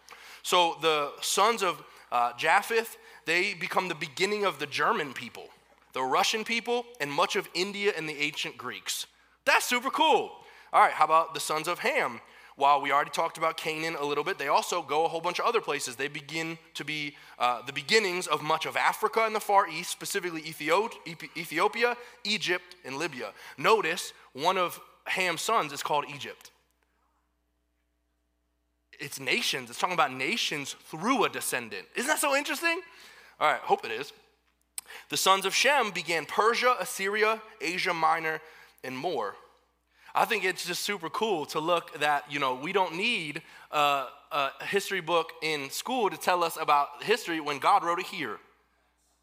So the sons of uh, Japheth, they become the beginning of the German people, the Russian people, and much of India and the ancient Greeks. That's super cool. All right, how about the sons of Ham? While we already talked about Canaan a little bit, they also go a whole bunch of other places. They begin to be uh, the beginnings of much of Africa and the Far East, specifically Ethiopia, Egypt, and Libya. Notice one of Ham's sons is called Egypt. It's nations. It's talking about nations through a descendant. Isn't that so interesting? All right, hope it is. The sons of Shem began Persia, Assyria, Asia Minor, and more. I think it's just super cool to look that, you know, we don't need a, a history book in school to tell us about history when God wrote it here.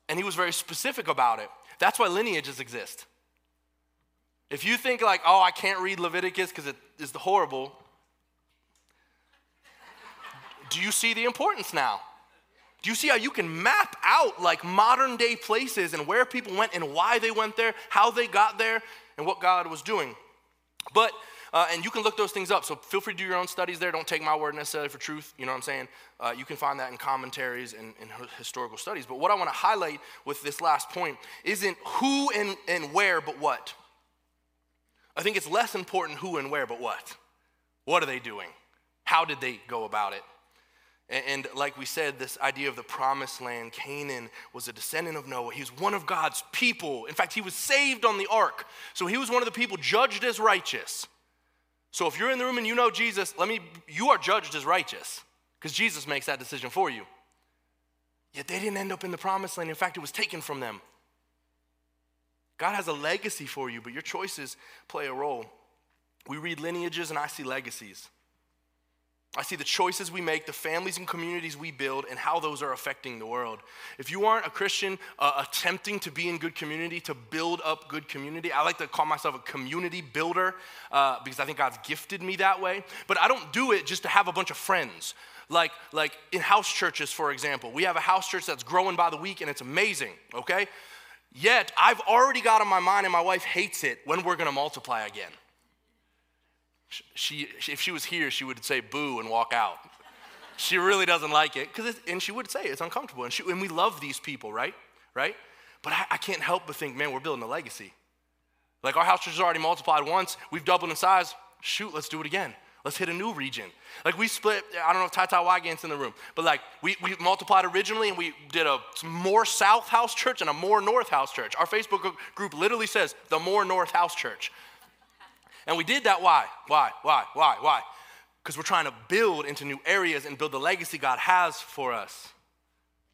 And he was very specific about it. That's why lineages exist. If you think like, oh, I can't read Leviticus because it is horrible. Do you see the importance now? Do you see how you can map out like modern day places and where people went and why they went there, how they got there, and what God was doing? But, uh, and you can look those things up, so feel free to do your own studies there. Don't take my word necessarily for truth, you know what I'm saying? Uh, you can find that in commentaries and, and historical studies. But what I want to highlight with this last point isn't who and, and where but what. I think it's less important who and where but what. What are they doing? How did they go about it? And like we said, this idea of the promised land, Canaan was a descendant of Noah. He was one of God's people. In fact, he was saved on the ark. So he was one of the people judged as righteous. So if you're in the room and you know Jesus, let me, you are judged as righteous because Jesus makes that decision for you. Yet they didn't end up in the promised land. In fact, it was taken from them. God has a legacy for you, but your choices play a role. We read lineages and I see legacies. I see the choices we make, the families and communities we build, and how those are affecting the world. If you aren't a Christian uh, attempting to be in good community, to build up good community, I like to call myself a community builder uh, because I think God's gifted me that way. But I don't do it just to have a bunch of friends. Like, like in house churches, for example, we have a house church that's growing by the week and it's amazing, okay? Yet I've already got in my mind, and my wife hates it, when we're gonna multiply again. She, if she was here, she would say boo and walk out. She really doesn't like it, cause it's, and she would say it's uncomfortable. And, she, and we love these people, right? Right? But I, I can't help but think, man, we're building a legacy. Like our house church has already multiplied once. We've doubled in size. Shoot, let's do it again. Let's hit a new region. Like we split, I don't know if Tai Tai Wygant's in the room, but like we, we multiplied originally and we did a more south house church and a more north house church. Our Facebook group literally says the more north house church. And we did that, why? Why, why, why, why? Because we're trying to build into new areas and build the legacy God has for us.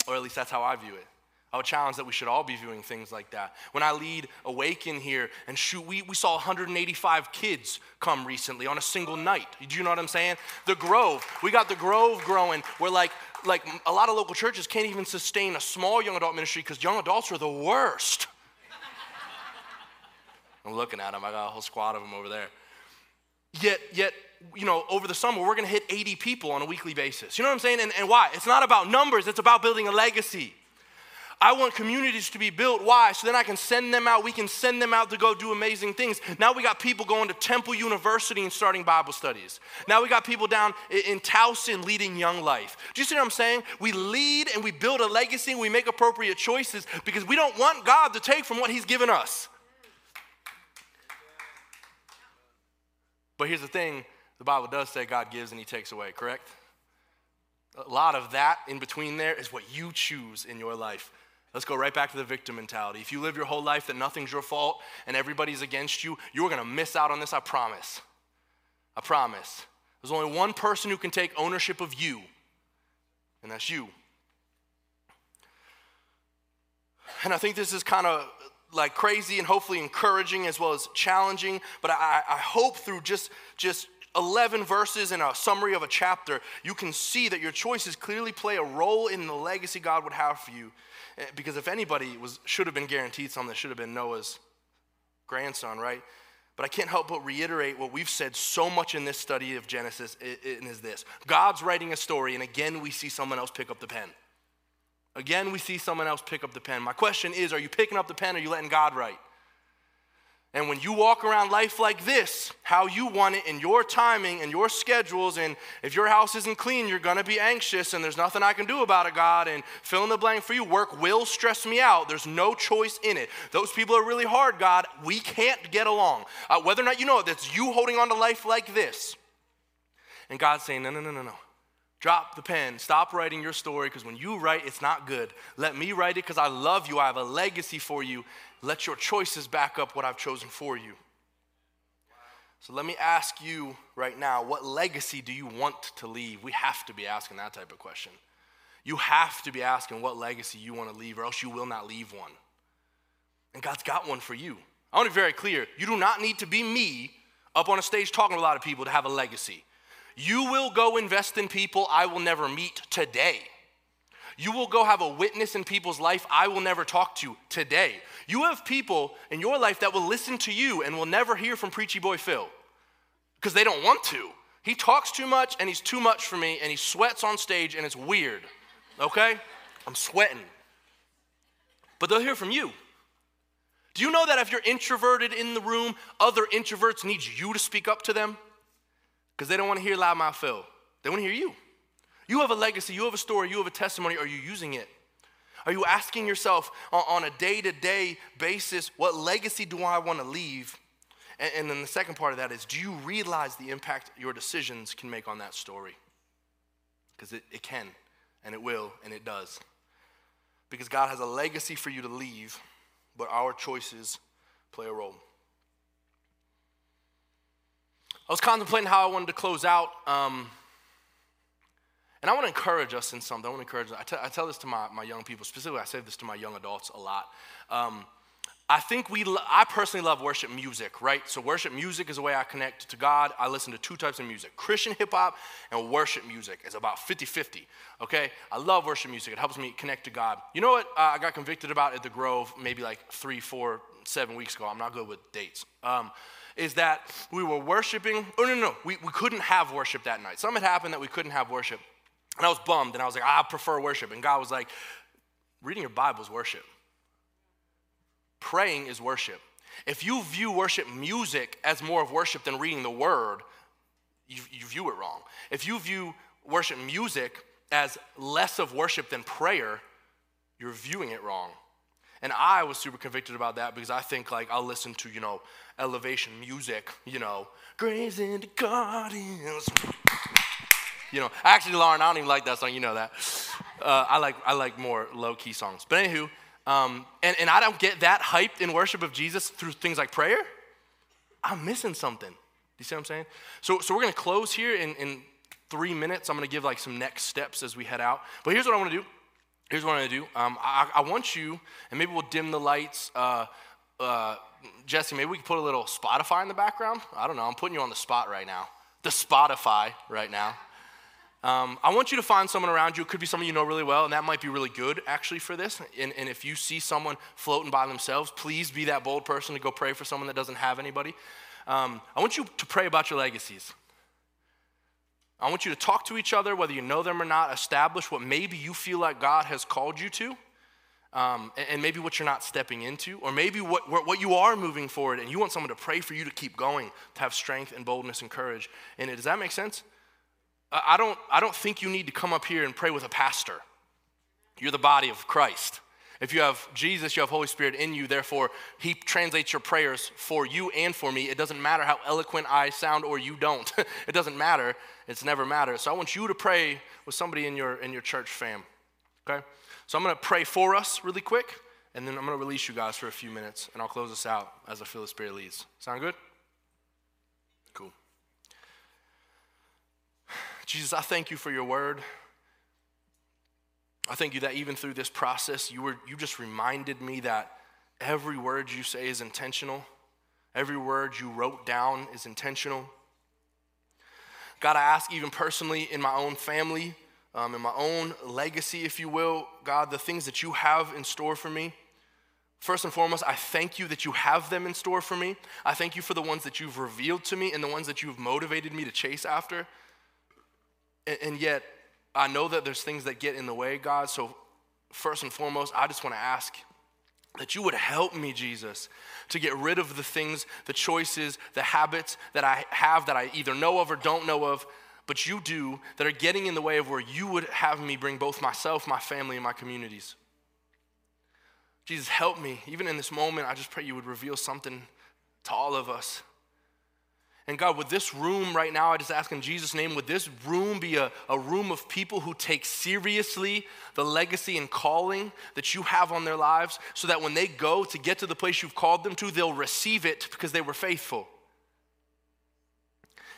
Or at least that's how I view it. I would challenge that we should all be viewing things like that. When I lead Awaken here, and shoot, we, we saw one hundred eighty-five kids come recently on a single night. Do you know what I'm saying? The Grove, we got The Grove growing. We're like, like a lot of local churches can't even sustain a small young adult ministry because young adults are the worst. I'm looking at them. I got a whole squad of them over there. Yet, yet, you know, over the summer, we're going to hit eighty people on a weekly basis. You know what I'm saying? And, and why? It's not about numbers. It's about building a legacy. I want communities to be built. Why? So then I can send them out. We can send them out to go do amazing things. Now we got people going to Temple University and starting Bible studies. Now we got people down in Towson leading Young Life. Do you see what I'm saying? We lead and we build a legacy and we make appropriate choices because we don't want God to take from what he's given us. But here's the thing, the Bible does say God gives and he takes away, correct? A lot of that in between there is what you choose in your life. Let's go right back to the victim mentality. If you live your whole life that nothing's your fault and everybody's against you, you're gonna miss out on this, I promise. I promise. There's only one person who can take ownership of you, and that's you. And I think this is kind of like crazy and hopefully encouraging as well as challenging, but I, I hope through just, just eleven verses and a summary of a chapter, you can see that your choices clearly play a role in the legacy God would have for you. Because if anybody was should have been guaranteed something, that should have been Noah's grandson, right? But I can't help but reiterate what we've said so much in this study of Genesis, and is this. God's writing a story, and again, we see someone else pick up the pen. Again, we see someone else pick up the pen. My question is, are you picking up the pen or are you letting God write? And when you walk around life like this, how you want it in your timing and your schedules, and if your house isn't clean, you're gonna be anxious and there's nothing I can do about it, God, and fill in the blank for you, work will stress me out. There's no choice in it. Those people are really hard, God. We can't get along. Uh, whether or not you know it, that's you holding on to life like this. And God's saying, no, no, no, no, no. Drop the pen. Stop writing your story because when you write, it's not good. Let me write it because I love you. I have a legacy for you. Let your choices back up what I've chosen for you. So let me ask you right now, what legacy do you want to leave? We have to be asking that type of question. You have to be asking what legacy you want to leave or else you will not leave one. And God's got one for you. I want to be very clear. You do not need to be me up on a stage talking to a lot of people to have a legacy. You will go invest in people I will never meet today. You will go have a witness in people's life I will never talk to today. You have people in your life that will listen to you and will never hear from Preachy Boy Phil because they don't want to. He talks too much and he's too much for me and he sweats on stage and it's weird, okay? I'm sweating. But they'll hear from you. Do you know that if you're introverted in the room, other introverts need you to speak up to them? Because they don't want to hear loud mouth Phil. They want to hear you. You have a legacy, you have a story, you have a testimony. Are you using it? Are you asking yourself on a day-to-day basis, what legacy do I want to leave? And then the second part of that is, do you realize the impact your decisions can make on that story? Because it, it can, and it will, and it does. Because God has a legacy for you to leave, but our choices play a role. I was contemplating how I wanted to close out, um, and I want to encourage us in something. I want to encourage us. I, t- I tell this to my, my young people. Specifically, I say this to my young adults a lot. Um, I think we, lo- I personally love worship music, right? So worship music is a way I connect to God. I listen to two types of music, Christian hip hop and worship music. It's about fifty-fifty, okay? I love worship music. It helps me connect to God. You know what uh, I got convicted about at The Grove maybe like three, four, seven weeks ago? I'm not good with dates. Um, is that we were worshiping. Oh, no, no, no. We, we couldn't have worship that night. Something had happened that we couldn't have worship. And I was bummed, and I was like, I prefer worship. And God was like, reading your Bible is worship. Praying is worship. If you view worship music as more of worship than reading the word, you, you view it wrong. If you view worship music as less of worship than prayer, you're viewing it wrong. And I was super convicted about that because I think, like, I'll listen to, you know, elevation music, you know, Grace in the Gardens. You know, actually, Lauren, I don't even like that song. You know that. Uh, I like I like more low-key songs. But anywho, um, and, and I don't get that hyped in worship of Jesus through things like prayer. I'm missing something. Do you see what I'm saying? So so we're going to close here in, in three minutes. I'm going to give, like, some next steps as we head out. But here's what I want to do. Here's what I want to do. Um, I, I want you, and maybe we'll dim the lights. Uh, uh, Jesse, maybe we can put a little Spotify in the background. I don't know. I'm putting you on the spot right now. The Spotify right now. Um, I want you to find someone around you. It could be someone you know really well, and that might be really good, actually, for this. And, and if you see someone floating by themselves, please be that bold person to go pray for someone that doesn't have anybody. Um, I want you to pray about your legacies. I want you to talk to each other, whether you know them or not. Establish what maybe you feel like God has called you to, um, and, and maybe what you're not stepping into, or maybe what, what you are moving forward, and you want someone to pray for you to keep going, to have strength and boldness and courage. And does that make sense? I don't, I don't think you need to come up here and pray with a pastor. You're the body of Christ. If you have Jesus, you have Holy Spirit in you. Therefore, he translates your prayers for you and for me. It doesn't matter how eloquent I sound or you don't. It doesn't matter. It's never mattered. So I want you to pray with somebody in your, in your church fam, okay? So I'm going to pray for us really quick, and then I'm going to release you guys for a few minutes, and I'll close this out as I feel the Spirit leads. Sound good? Cool. Jesus, I thank you for your word. I thank you that even through this process, you were you just reminded me that every word you say is intentional. Every word you wrote down is intentional. God, I ask even personally in my own family, um, in my own legacy, if you will, God, the things that you have in store for me. First and foremost, I thank you that you have them in store for me. I thank you for the ones that you've revealed to me and the ones that you've motivated me to chase after. And yet, I know that there's things that get in the way, God. So first and foremost, I just want to ask that you would help me, Jesus, to get rid of the things, the choices, the habits that I have that I either know of or don't know of, but you do, that are getting in the way of where you would have me bring both myself, my family, and my communities. Jesus, help me. Even in this moment, I just pray you would reveal something to all of us. And God, would this room right now, I just ask in Jesus' name, would this room be a, a room of people who take seriously the legacy and calling that you have on their lives so that when they go to get to the place you've called them to, they'll receive it because they were faithful.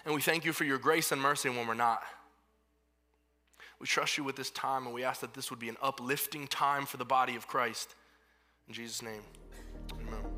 And we thank you for your grace and mercy when we're not. We trust you with this time, and we ask that this would be an uplifting time for the body of Christ. In Jesus' name, amen.